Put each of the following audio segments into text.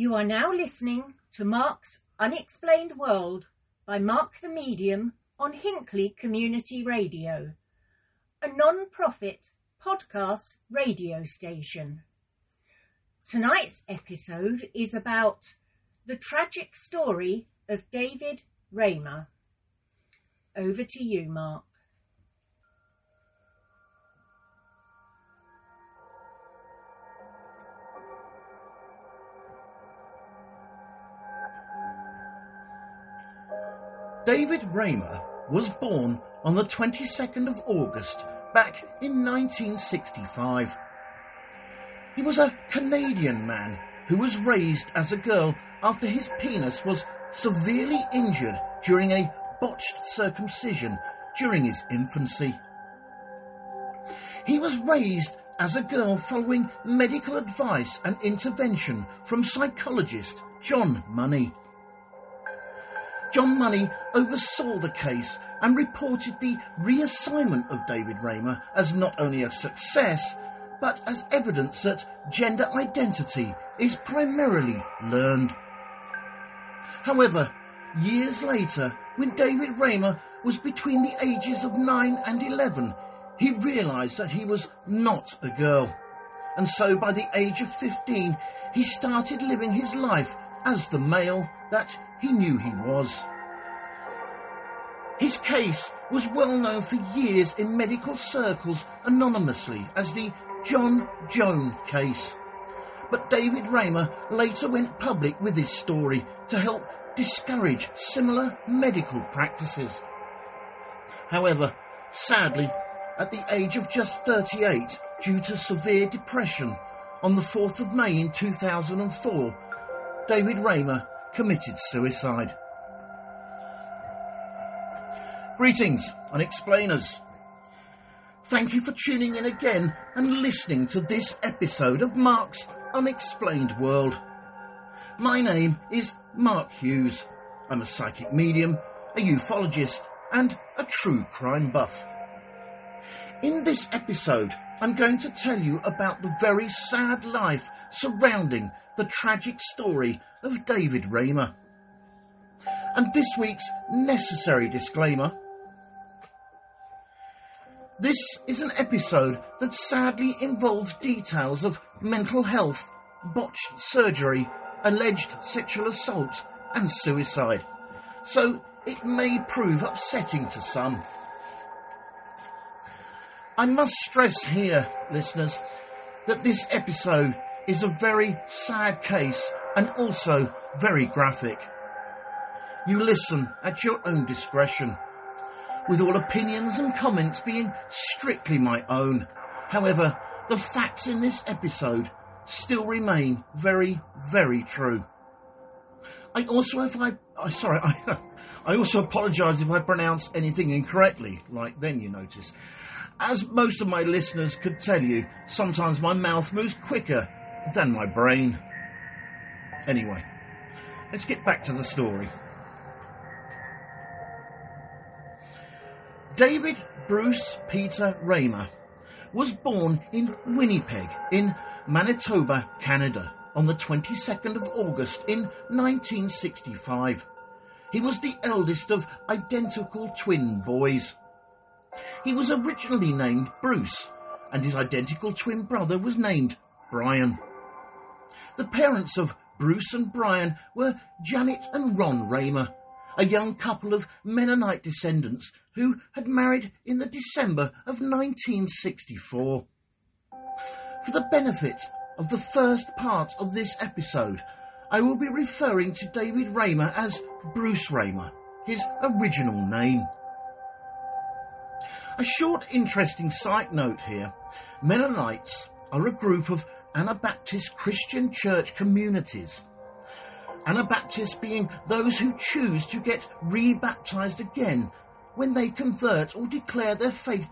You are now listening to Mark's Unexplained World by Mark the Medium on Hinckley Community Radio, a non-profit podcast radio station. Tonight's episode is about the tragic story of David Reimer. Over to you, Mark. David Reimer was born on the 22nd of August back in 1965. He was a Canadian man who was raised as a girl after his penis was severely injured during a botched circumcision during his infancy. He was raised as a girl following medical advice and intervention from psychologist John Money. John Money oversaw the case and reported the reassignment of David Reimer as not only a success, but as evidence that gender identity is primarily learned. However, years later, when David Reimer was between the ages of 9 and 11, he realised that he was not a girl. And so by the age of 15, he started living his life as the male that he knew he was. His case was well known for years in medical circles anonymously as the John Joan case. But David Reimer later went public with his story to help discourage similar medical practices. However, sadly, at the age of just 38, due to severe depression, on the 4th of May in 2004, David Reimer committed suicide. Greetings, Unexplainers. Thank you for tuning in again and listening to this episode of Mark's Unexplained World. My name is Mark Hughes. I'm a psychic medium, a ufologist, and a true crime buff. In this episode, I'm going to tell you about the very sad life surrounding the tragic story of David Reimer. And this week's necessary disclaimer: this is an episode that sadly involves details of mental health, botched surgery, alleged sexual assault and suicide, so it may prove upsetting to some. I must stress here, listeners, that this episode is a very sad case and also very graphic. You listen at your own discretion, with all opinions and comments being strictly my own. However, the facts in this episode still remain very, very true. I also apologise if I pronounce anything incorrectly, like then you notice. As most of my listeners could tell you, sometimes my mouth moves quicker than my brain. Anyway, let's get back to the story. David Bruce Peter Reimer was born in Winnipeg in Manitoba, Canada, on the 22nd of August in 1965. He was the eldest of identical twin boys. He was originally named Bruce, and his identical twin brother was named Brian. The parents of Bruce and Brian were Janet and Ron Reimer, a young couple of Mennonite descendants who had married in the December of 1964. For the benefit of the first part of this episode, I will be referring to David Reimer as Bruce Reimer, his original name. A short, interesting side note here. Mennonites are a group of Anabaptist Christian church communities. Anabaptists being those who choose to get rebaptized again when they convert or declare their faith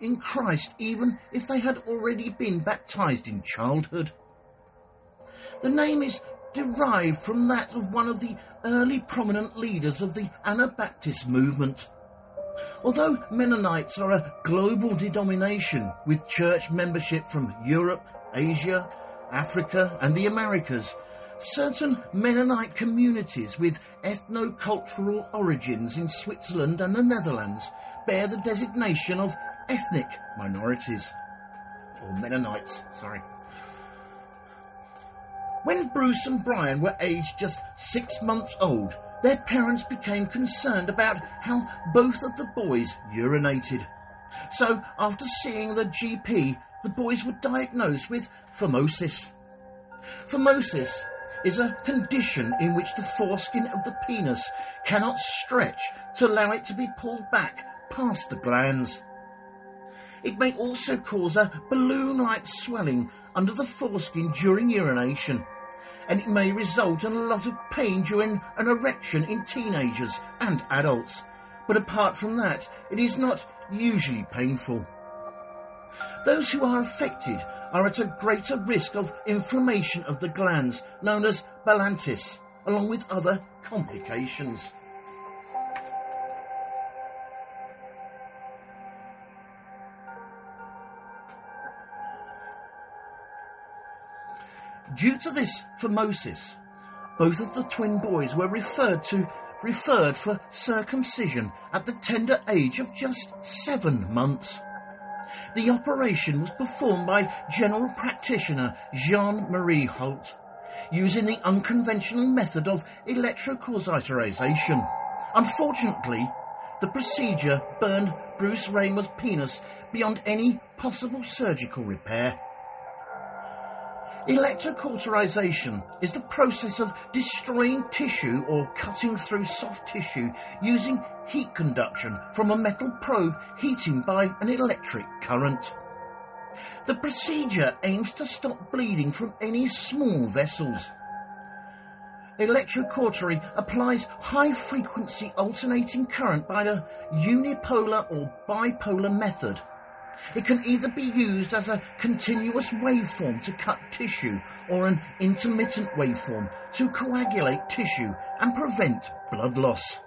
in Christ, even if they had already been baptized in childhood. The name is derived from that of one of the early prominent leaders of the Anabaptist movement. Although Mennonites are a global denomination with church membership from Europe, Asia, Africa and the Americas, certain Mennonite communities with ethno-cultural origins in Switzerland and the Netherlands bear the designation of ethnic minorities, or Mennonites, sorry. When Bruce and Brian were aged just 6 months old, their parents became concerned about how both of the boys urinated. So, after seeing the GP, the boys were diagnosed with phimosis. Phimosis is a condition in which the foreskin of the penis cannot stretch to allow it to be pulled back past the glands. It may also cause a balloon-like swelling under the foreskin during urination, and it may result in a lot of pain during an erection in teenagers and adults. But apart from that, it is not usually painful. Those who are affected are at a greater risk of inflammation of the glands, known as balanitis, along with other complications. Due to this phimosis, both of the twin boys were referred for circumcision at the tender age of just 7 months. The operation was performed by general practitioner Jean-Marie Holt, using the unconventional method of electrocauterization. Unfortunately, the procedure burned Bruce Reimer's penis beyond any possible surgical repair. Electrocauterization is the process of destroying tissue or cutting through soft tissue using heat conduction from a metal probe heating by an electric current. The procedure aims to stop bleeding from any small vessels. Electrocautery applies high-frequency alternating current by a unipolar or bipolar method. It can either be used as a continuous waveform to cut tissue or an intermittent waveform to coagulate tissue and prevent blood loss.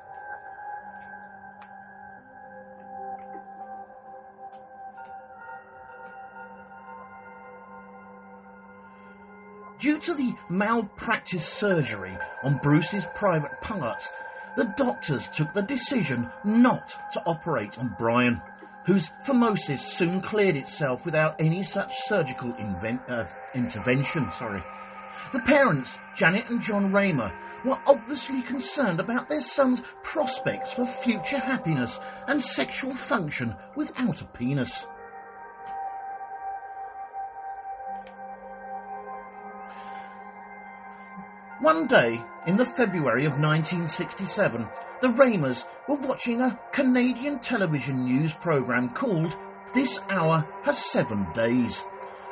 Due to the malpractice surgery on Bruce's private parts, the doctors took the decision not to operate on Brian, whose phimosis soon cleared itself without any such surgical intervention. The parents, Janet and John Reimer, were obviously concerned about their son's prospects for future happiness and sexual function without a penis. One day, in the February of 1967, the Reimers were watching a Canadian television news programme called This Hour Has 7 Days.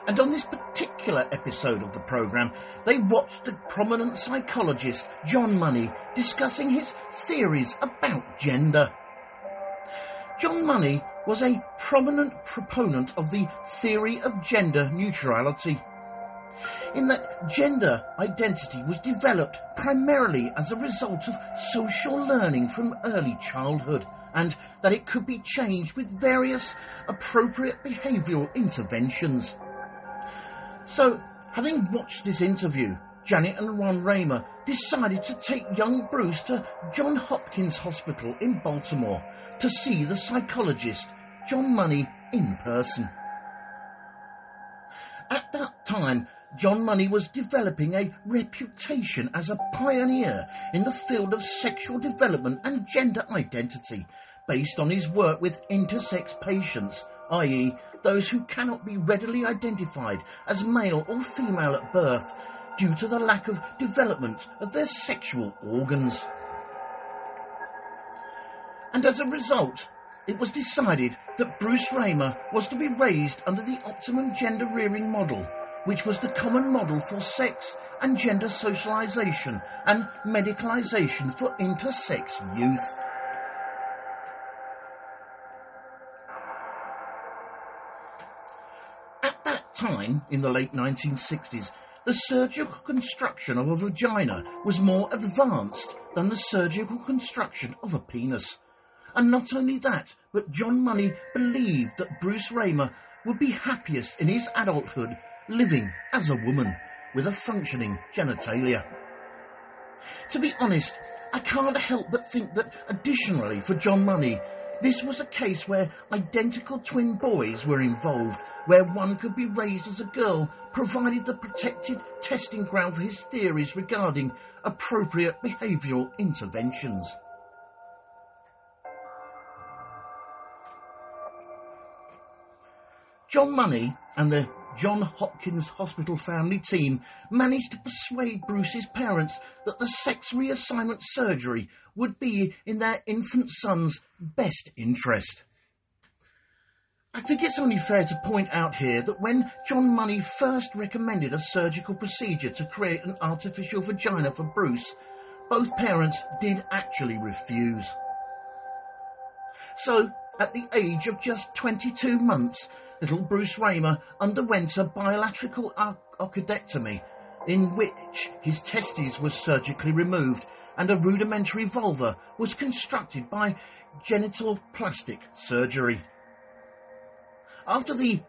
And on this particular episode of the programme, they watched the prominent psychologist John Money discussing his theories about gender. John Money was a prominent proponent of the theory of gender neutrality, in that gender identity was developed primarily as a result of social learning from early childhood, and that it could be changed with various appropriate behavioural interventions. So, having watched this interview, Janet and Ron Reimer decided to take young Bruce to Johns Hopkins Hospital in Baltimore to see the psychologist, John Money, in person. At that time, John Money was developing a reputation as a pioneer in the field of sexual development and gender identity, based on his work with intersex patients, i.e. those who cannot be readily identified as male or female at birth due to the lack of development of their sexual organs. And as a result, it was decided that Bruce Reimer was to be raised under the optimum gender-rearing model, which was the common model for sex and gender socialisation and medicalisation for intersex youth. At that time, in the late 1960s, the surgical construction of a vagina was more advanced than the surgical construction of a penis. And not only that, but John Money believed that Bruce Reimer would be happiest in his adulthood living as a woman, with a functioning genitalia. To be honest, I can't help but think that additionally for John Money, this was a case where identical twin boys were involved, where one could be raised as a girl, provided the protected testing ground for his theories regarding appropriate behavioural interventions. John Money and the Johns Hopkins Hospital family team managed to persuade Bruce's parents that the sex reassignment surgery would be in their infant son's best interest. I think it's only fair to point out here that when John Money first recommended a surgical procedure to create an artificial vagina for Bruce, both parents did actually refuse. So, at the age of just 22 months, little Bruce Reimer underwent a bilateral orchidectomy, in which his testes were surgically removed and a rudimentary vulva was constructed by genital plastic surgery. After the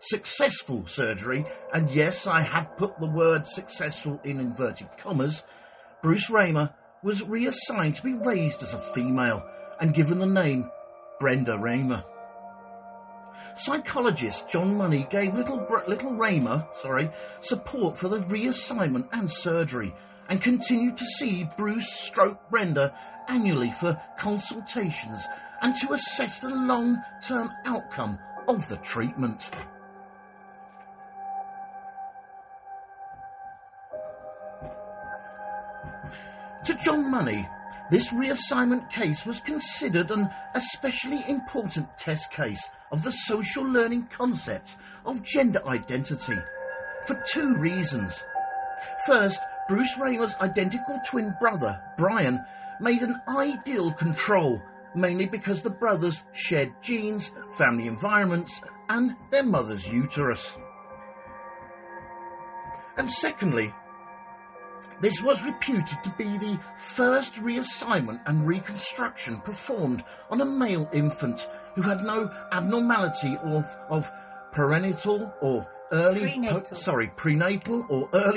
successful surgery, and yes, I had put the word successful in inverted commas, Bruce Reimer was reassigned to be raised as a female and given the name Brenda Reimer. Psychologist John Money gave little Reimer support for the reassignment and surgery, and continued to see Bruce/Brenda annually for consultations and to assess the long-term outcome of the treatment. To John Money, this reassignment case was considered an especially important test case of the social learning concept of gender identity, for two reasons. First, Bruce Reimer's identical twin brother, Brian, made an ideal control, mainly because the brothers shared genes, family environments, and their mother's uterus. And secondly, this was reputed to be the first reassignment and reconstruction performed on a male infant who had no abnormality of prenatal or early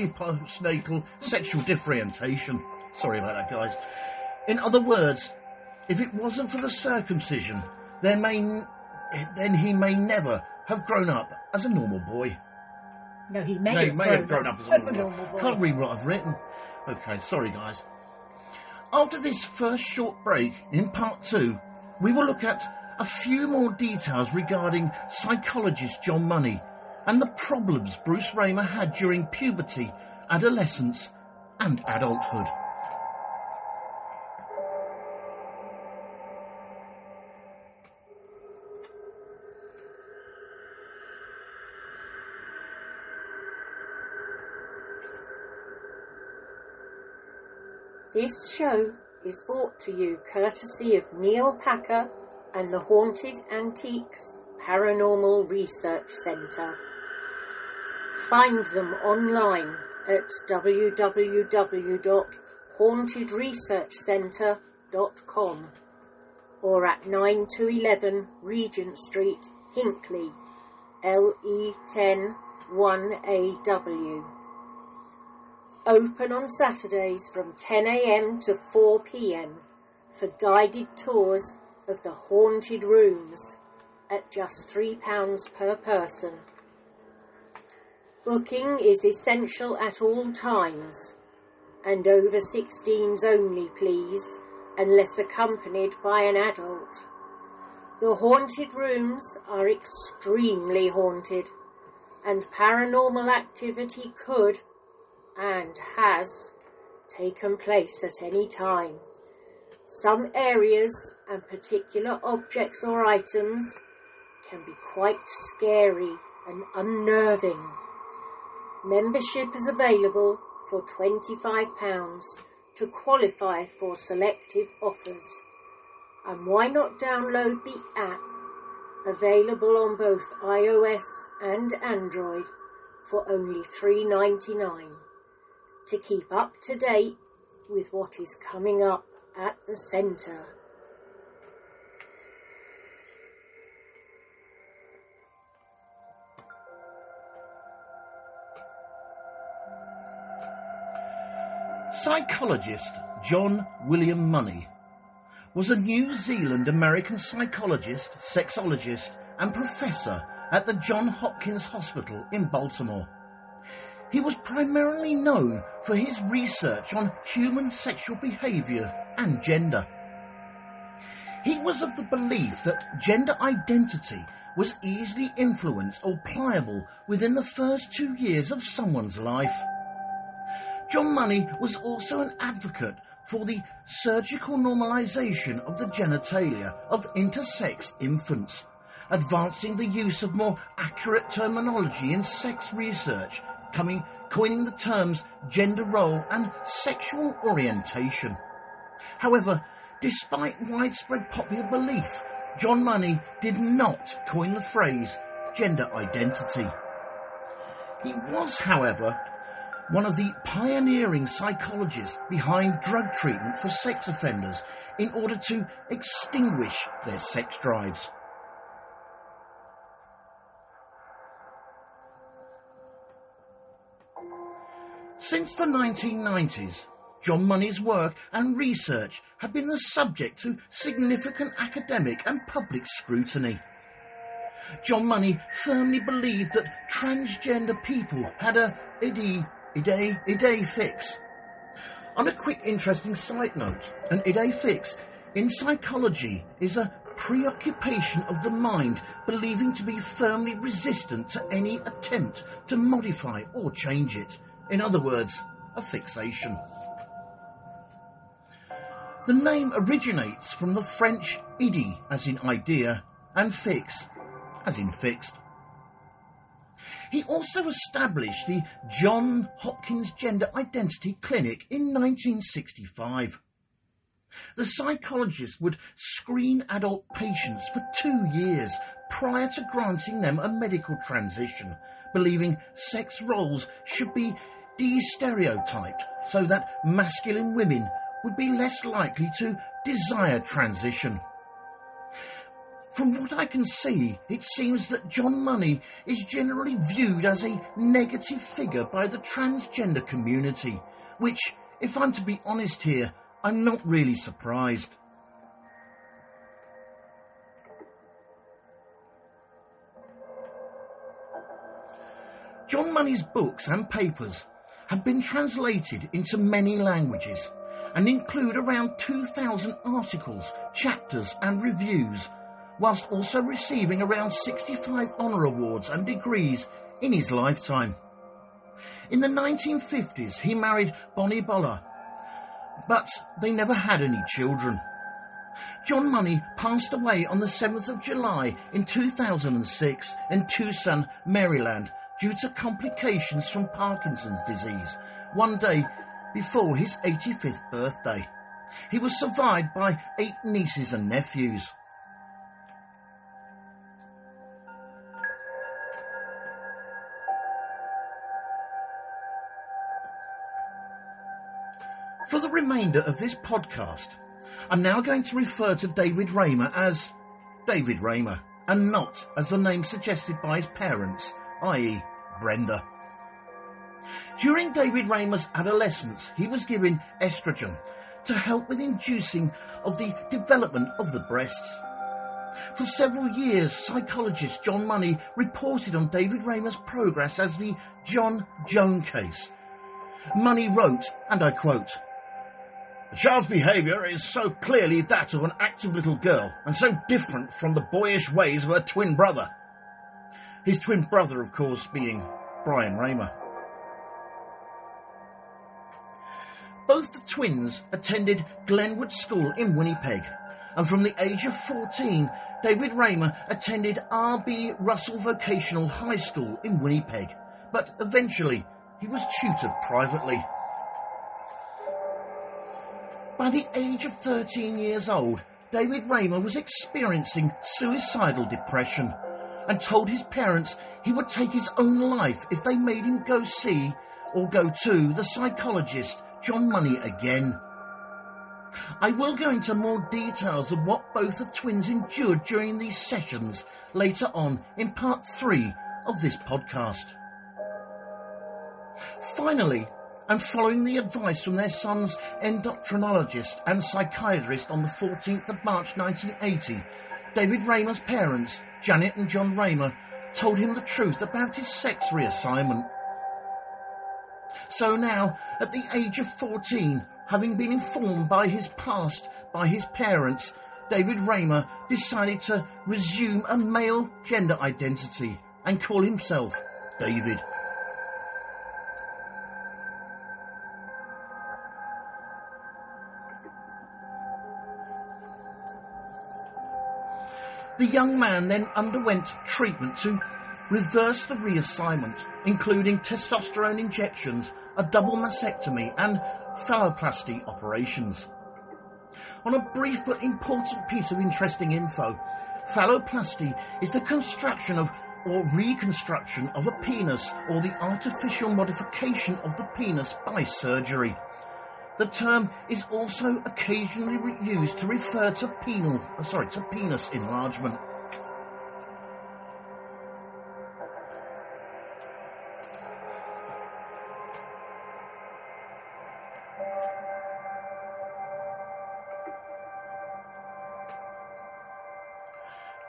postnatal sexual differentiation. Sorry about that, guys. In other words, if it wasn't for the circumcision, then he may never have grown up as a normal boy. No, he may have grown up as a normal boy. Can't read what I've written. Okay, sorry, guys. After this first short break, in part two, we will look at a few more details regarding psychologist John Money and the problems Bruce Reimer had during puberty, adolescence, and adulthood. This show is brought to you courtesy of Neil Packer and the Haunted Antiques Paranormal Research Centre. Find them online at www.hauntedresearchcentre.com or at 9 to 11 Regent Street, Hinckley, LE10 1AW. Open on Saturdays from 10 a.m. to 4 p.m. for guided tours of the haunted rooms at just £3 per person. Booking is essential at all times, and over 16s only, please, unless accompanied by an adult. The haunted rooms are extremely haunted, and paranormal activity could and has taken place at any time. Some areas and particular objects or items can be quite scary and unnerving. Membership is available for £25 to qualify for selective offers. And why not download the app, available on both iOS and Android, for only $3.99? to keep up to date with what is coming up at the centre. Psychologist John William Money was a New Zealand-American psychologist, sexologist and professor at the Johns Hopkins Hospital in Baltimore. He was primarily known for his research on human sexual behaviour and gender. He was of the belief that gender identity was easily influenced or pliable within the first 2 years of someone's life. John Money was also an advocate for the surgical normalisation of the genitalia of intersex infants, advancing the use of more accurate terminology in sex research, coining the terms gender role and sexual orientation. However, despite widespread popular belief, John Money did not coin the phrase gender identity. He was, however, one of the pioneering psychologists behind drug treatment for sex offenders in order to extinguish their sex drives. Since the 1990s, John Money's work and research have been the subject to significant academic and public scrutiny. John Money firmly believed that transgender people had an idée fixe. On a quick interesting side note, an idée fixe in psychology is a preoccupation of the mind believing to be firmly resistant to any attempt to modify or change it. In other words, a fixation. The name originates from the French idée, as in idea, and fixe, as in fixed. He also established the Johns Hopkins Gender Identity Clinic in 1965. The psychologist would screen adult patients for 2 years prior to granting them a medical transition, believing sex roles should be de-stereotyped so that masculine women would be less likely to desire transition. From what I can see, it seems that John Money is generally viewed as a negative figure by the transgender community, which, if I'm to be honest here, I'm not really surprised. John Money's books and papers have been translated into many languages and include around 2,000 articles, chapters and reviews, whilst also receiving around 65 honour awards and degrees in his lifetime. In the 1950s, he married Bonnie Boller, but they never had any children. John Money passed away on the 7th of July in 2006 in Tucson, Maryland, due to complications from Parkinson's disease, one day before his 85th birthday. He was survived by 8 nieces and nephews. For the remainder of this podcast, I'm now going to refer to David Reimer as David Reimer, and not as the name suggested by his parents, i.e. Brenda. During David Reimer's adolescence, he was given estrogen to help with inducing of the development of the breasts. For several years, psychologist John Money reported on David Reimer's progress as the John Joan case. Money wrote, and I quote, "The child's behaviour is so clearly that of an active little girl and so different from the boyish ways of her twin brother." His twin brother, of course, being Brian Reimer. Both the twins attended Glenwood School in Winnipeg, and from the age of 14, David Reimer attended R.B. Russell Vocational High School in Winnipeg, but eventually he was tutored privately. By the age of 13 years old, David Reimer was experiencing suicidal depression and told his parents he would take his own life if they made him go see or go to the psychologist John Money again. I will go into more details of what both the twins endured during these sessions later on in part 3 of this podcast. Finally, and following the advice from their son's endocrinologist and psychiatrist on the 14th of March 1980, David Reimer's parents, Janet and John Reimer, told him the truth about his sex reassignment. So now, at the age of 14, having been informed by his past, by his parents, David Reimer decided to resume a male gender identity and call himself David. The young man then underwent treatment to reverse the reassignment, including testosterone injections, a double mastectomy and phalloplasty operations. On a brief but important piece of interesting info, phalloplasty is the construction of or reconstruction of a penis or the artificial modification of the penis by surgery. The term is also occasionally used to refer to penis enlargement.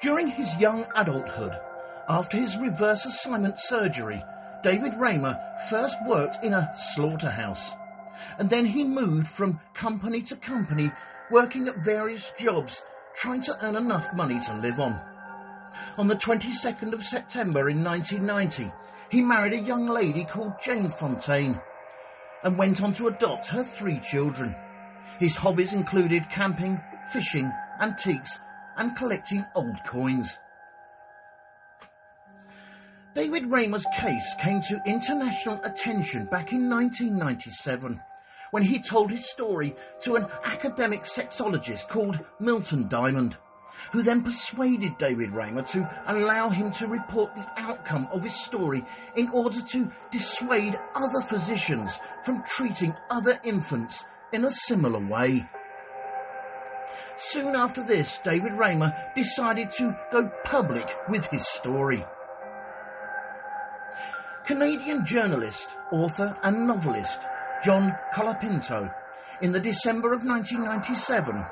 During his young adulthood, after his reverse assignment surgery, David Reimer first worked in a slaughterhouse. And then he moved from company to company, working at various jobs, trying to earn enough money to live on. On the 22nd of September in 1990, he married a young lady called Jane Fontaine and went on to adopt her 3 children. His hobbies included camping, fishing, antiques, and collecting old coins. David Reimer's case came to international attention back in 1997 when he told his story to an academic sexologist called Milton Diamond, who then persuaded David Reimer to allow him to report the outcome of his story in order to dissuade other physicians from treating other infants in a similar way. Soon after this, David Reimer decided to go public with his story. Canadian journalist, author and novelist John Colapinto, in the December of 1997,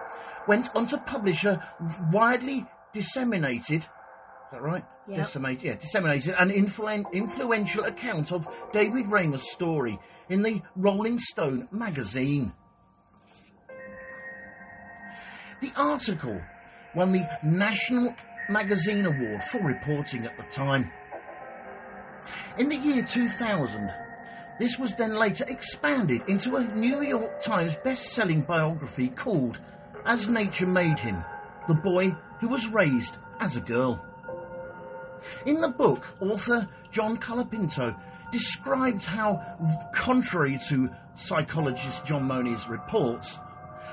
went on to publish a widely disseminated, is that right? Yep. Disseminated and influential account of David Reimer's story in the Rolling Stone magazine. The article won the National Magazine Award for reporting at the time. In the year 2000, this was then later expanded into a New York Times best-selling biography called As Nature Made Him, The Boy Who Was Raised as a Girl. In the book, author John Colapinto described how, contrary to psychologist John Money's reports,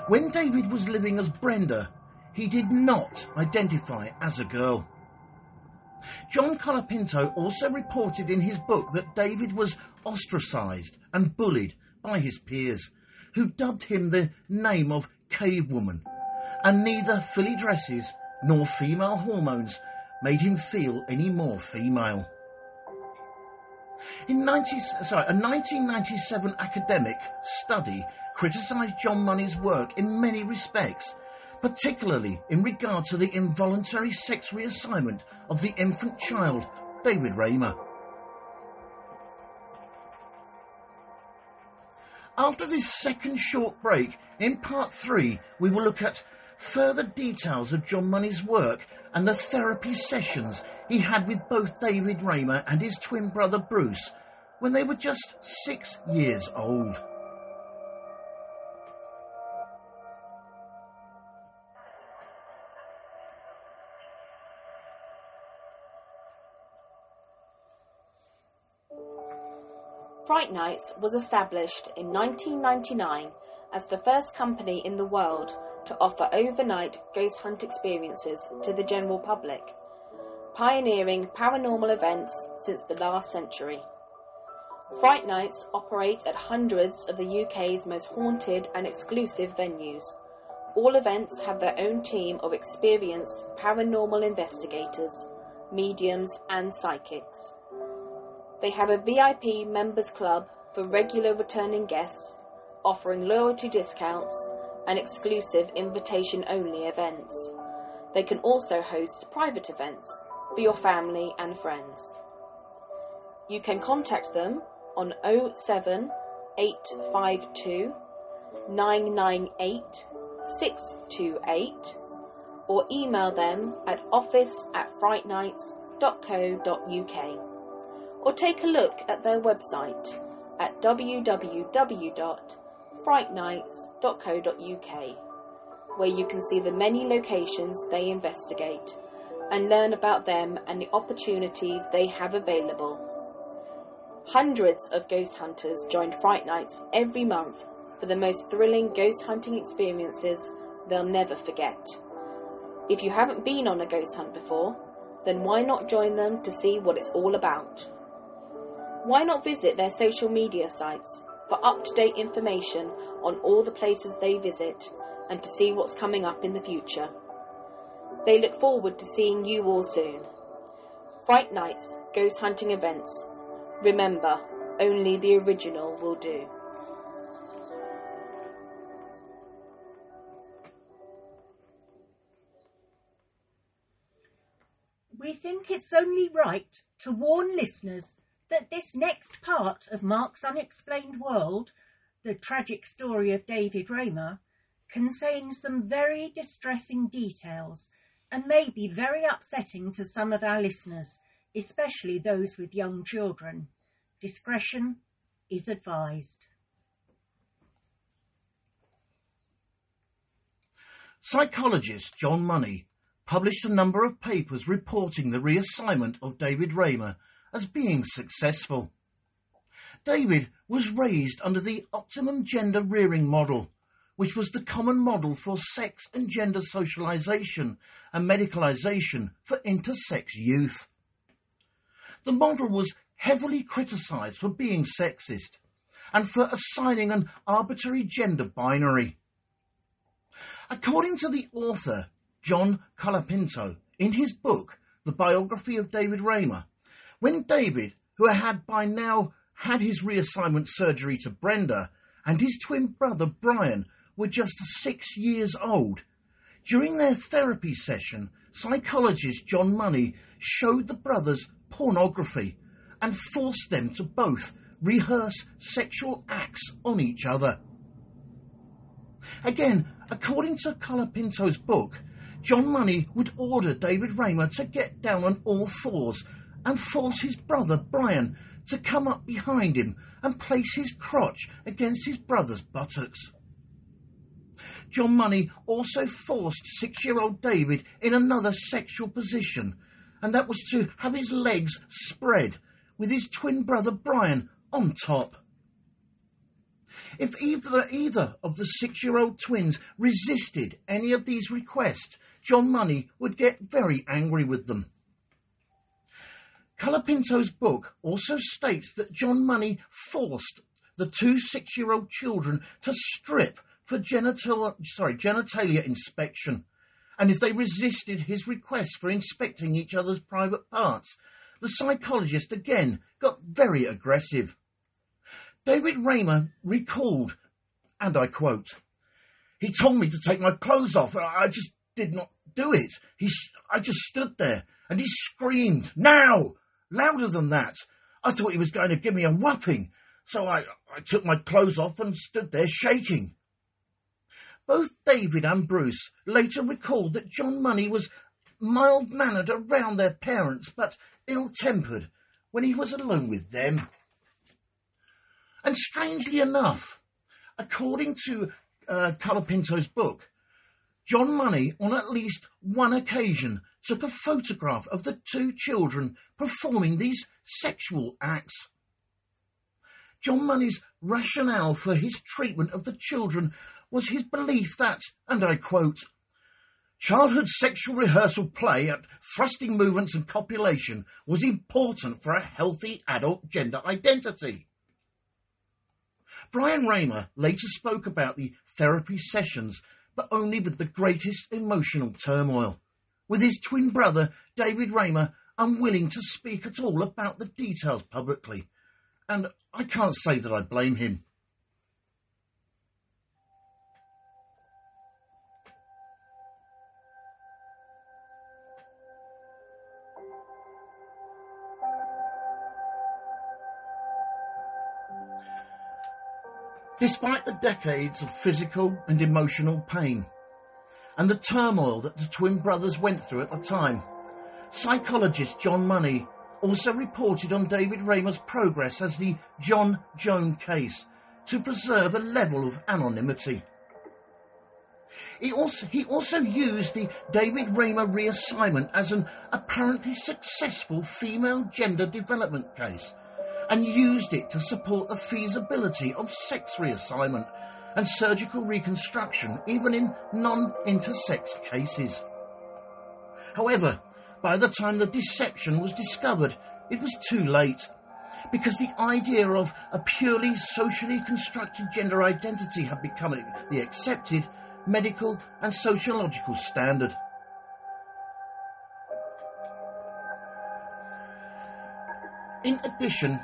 when David was living as Brenda, he did not identify as a girl. John Colapinto also reported in his book that David was ostracised and bullied by his peers, who dubbed him the name of Cavewoman, and neither fully dresses nor female hormones made him feel any more female. A 1997 academic study criticised John Money's work in many respects, particularly in regard to the involuntary sex reassignment of the infant child, David Reimer. After this second short break, in part 3, we will look at further details of John Money's work and the therapy sessions he had with both David Reimer and his twin brother Bruce when they were just 6 years old. Fright Nights was established in 1999 as the first company in the world to offer overnight ghost hunt experiences to the general public, pioneering paranormal events since the last century. Fright Nights operate at hundreds of the UK's most haunted and exclusive venues. All events have their own team of experienced paranormal investigators, mediums and psychics. They have a VIP members club for regular returning guests, offering loyalty discounts and exclusive invitation-only events. They can also host private events for your family and friends. You can contact them on 07852 998 628 or email them at office@frightnights.co.uk, or take a look at their website at www.frightnights.co.uk, where you can see the many locations they investigate and learn about them and the opportunities they have available. Hundreds of ghost hunters join Fright Nights every month for the most thrilling ghost hunting experiences they'll never forget. If you haven't been on a ghost hunt before, then why not join them to see what it's all about? Why not visit their social media sites for up-to-date information on all the places they visit and to see what's coming up in the future? They look forward to seeing you all soon. Fright Nights Ghost Hunting Events. Remember, only the original will do. We think it's only right to warn listeners that this next part of Mark's Unexplained World, the tragic story of David Reimer, contains some very distressing details and may be very upsetting to some of our listeners, especially those with young children. Discretion is advised. Psychologist John Money published a number of papers reporting the reassignment of David Reimer as being successful. David was raised under the optimum gender rearing model, which was the common model for sex and gender socialisation and medicalisation for intersex youth. The model was heavily criticised for being sexist and for assigning an arbitrary gender binary. According to the author, John Colapinto, in his book, The Biography of David Reimer, when David, who had by now had his reassignment surgery to Brenda, and his twin brother Brian were just 6 years old, during their therapy session, psychologist John Money showed the brothers pornography and forced them to both rehearse sexual acts on each other. Again, according to Colapinto's book, John Money would order David Reimer to get down on all fours and force his brother Brian to come up behind him and place his crotch against his brother's buttocks. John Money also forced 6-year-old David in another sexual position, and that was to have his legs spread with his twin brother Brian on top. If either of the 6-year-old twins resisted any of these requests, John Money would get very angry with them. Colapinto's book also states that John Money forced the two 6-year-old children to strip for genitalia inspection, and if they resisted his request for inspecting each other's private parts, the psychologist again got very aggressive. David Reimer recalled, and I quote, "He told me to take my clothes off. I just did not do it. I just stood there and he screamed, 'Now!' louder than that. I thought he was going to give me a whopping, so I took my clothes off and stood there shaking." Both David and Bruce later recalled that John Money was mild-mannered around their parents but ill-tempered when he was alone with them. And strangely enough, according to Colapinto's book, John Money, on at least one occasion, took a photograph of the two children performing these sexual acts. John Money's rationale for his treatment of the children was his belief that, and I quote, "Childhood sexual rehearsal play at thrusting movements and copulation was important for a healthy adult gender identity." Brian Reimer later spoke about the therapy sessions, but only with the greatest emotional turmoil, with his twin brother David Reimer unwilling to speak at all about the details publicly, and I can't say that I blame him. Despite the decades of physical and emotional pain and the turmoil that the twin brothers went through at the time, psychologist John Money also reported on David Reimer's progress as the John Joan case to preserve a level of anonymity. He also used the David Reimer reassignment as an apparently successful female gender development case, and used it to support the feasibility of sex reassignment and surgical reconstruction, even in non-intersex cases. However, by the time the deception was discovered, it was too late, because the idea of a purely socially constructed gender identity had become the accepted medical and sociological standard. In addition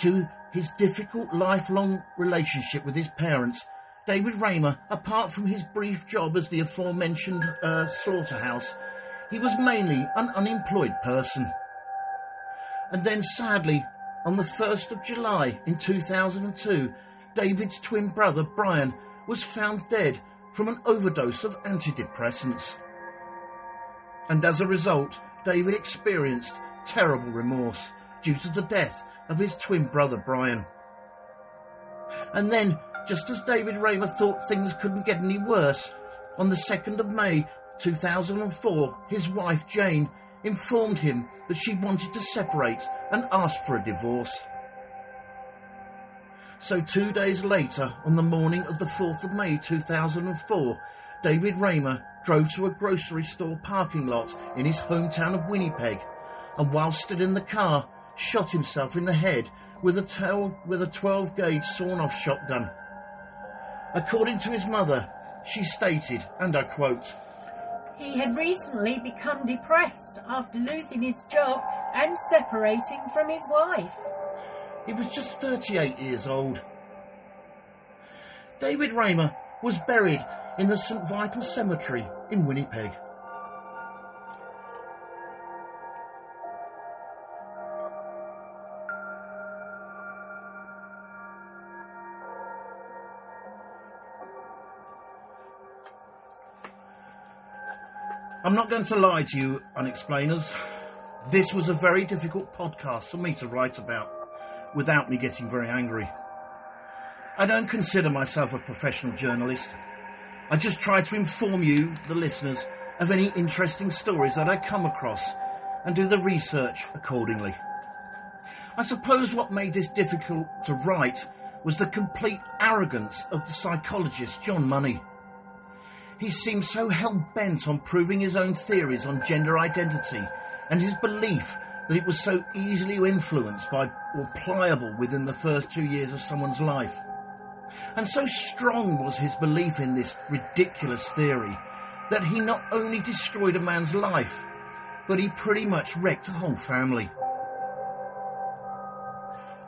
to his difficult lifelong relationship with his parents, David Reimer, apart from his brief job as the aforementioned slaughterhouse, he was mainly an unemployed person. And then sadly, on the 1st of July in 2002, David's twin brother Brian was found dead from an overdose of antidepressants. And as a result, David experienced terrible remorse due to the death of his twin brother Brian. And then, just as David Reimer thought things couldn't get any worse, on the 2nd of May 2004, his wife Jane informed him that she wanted to separate and asked for a divorce. So 2 days later, on the morning of the 4th of May 2004, David Reimer drove to a grocery store parking lot in his hometown of Winnipeg, and while stood in the car, shot himself in the head with a 12-gauge sawn-off shotgun. According to his mother, she stated, and I quote, "He had recently become depressed after losing his job and separating from his wife." He was just 38 years old. David Reimer was buried in the St. Vital Cemetery in Winnipeg. I'm not going to lie to you, unexplainers. This was a very difficult podcast for me to write about without me getting very angry. I don't consider myself a professional journalist. I just try to inform you, the listeners, of any interesting stories that I come across and do the research accordingly. I suppose what made this difficult to write was the complete arrogance of the psychologist John Money. He seemed so hell-bent on proving his own theories on gender identity and his belief that it was so easily influenced by or pliable within the first 2 years of someone's life. And so strong was his belief in this ridiculous theory that he not only destroyed a man's life, but he pretty much wrecked a whole family.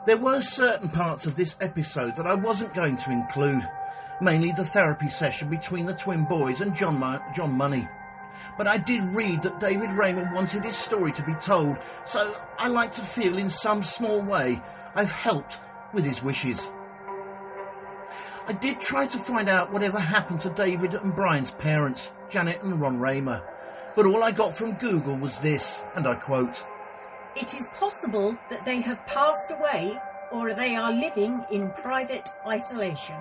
There were certain parts of this episode that I wasn't going to include, mainly the therapy session between the twin boys and John Money. But I did read that David Reimer wanted his story to be told, so I like to feel in some small way I've helped with his wishes. I did try to find out whatever happened to David and Brian's parents, Janet and Ron Reimer, but all I got from Google was this, and I quote, "It is possible that they have passed away or they are living in private isolation."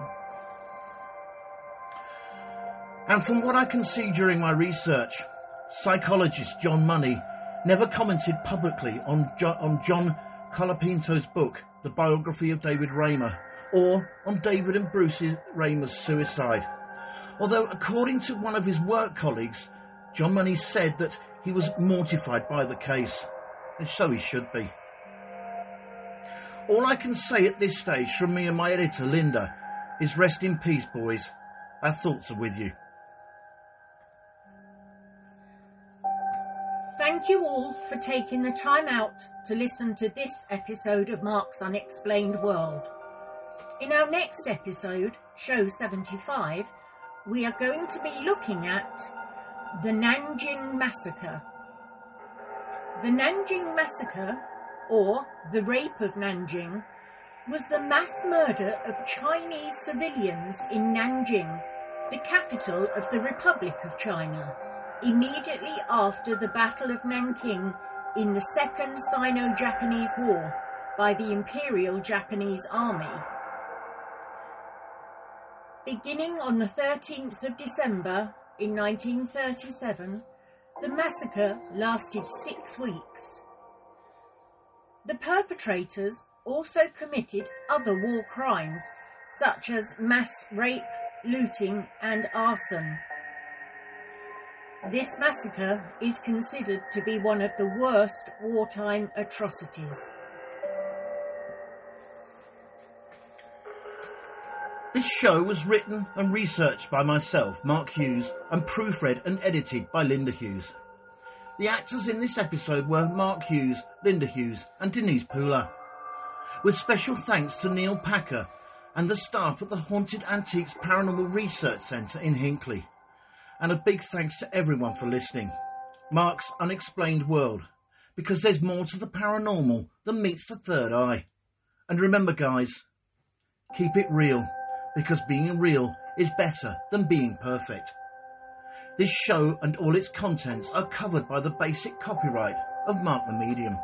And from what I can see during my research, psychologist John Money never commented publicly on John Colapinto's book, The Biography of David Reimer, or on David and Bruce Reimer's suicide. Although, according to one of his work colleagues, John Money said that he was mortified by the case, and so he should be. All I can say at this stage from me and my editor, Linda, is rest in peace, boys. Our thoughts are with you. Thank Thank you all for taking the time out to listen to this episode of Mark's Unexplained World. In our next episode, show 75, we are going to be looking at the Nanjing Massacre. The Nanjing Massacre, or the Rape of Nanjing, was the mass murder of Chinese civilians in Nanjing, the capital of the Republic of China, immediately after the Battle of Nanking in the Second Sino-Japanese War by the Imperial Japanese Army. Beginning on the 13th of December in 1937, the massacre lasted 6 weeks. The perpetrators also committed other war crimes, such as mass rape, looting and arson. This massacre is considered to be one of the worst wartime atrocities. This show was written and researched by myself, Mark Hughes, and proofread and edited by Linda Hughes. The actors in this episode were Mark Hughes, Linda Hughes and Denise Pooler, with special thanks to Neil Packer and the staff at the Haunted Antiques Paranormal Research Centre in Hinckley. And a big thanks to everyone for listening. Mark's Unexplained World, because there's more to the paranormal than meets the third eye. And remember, guys, keep it real, because being real is better than being perfect. This show and all its contents are covered by the basic copyright of Mark the Medium.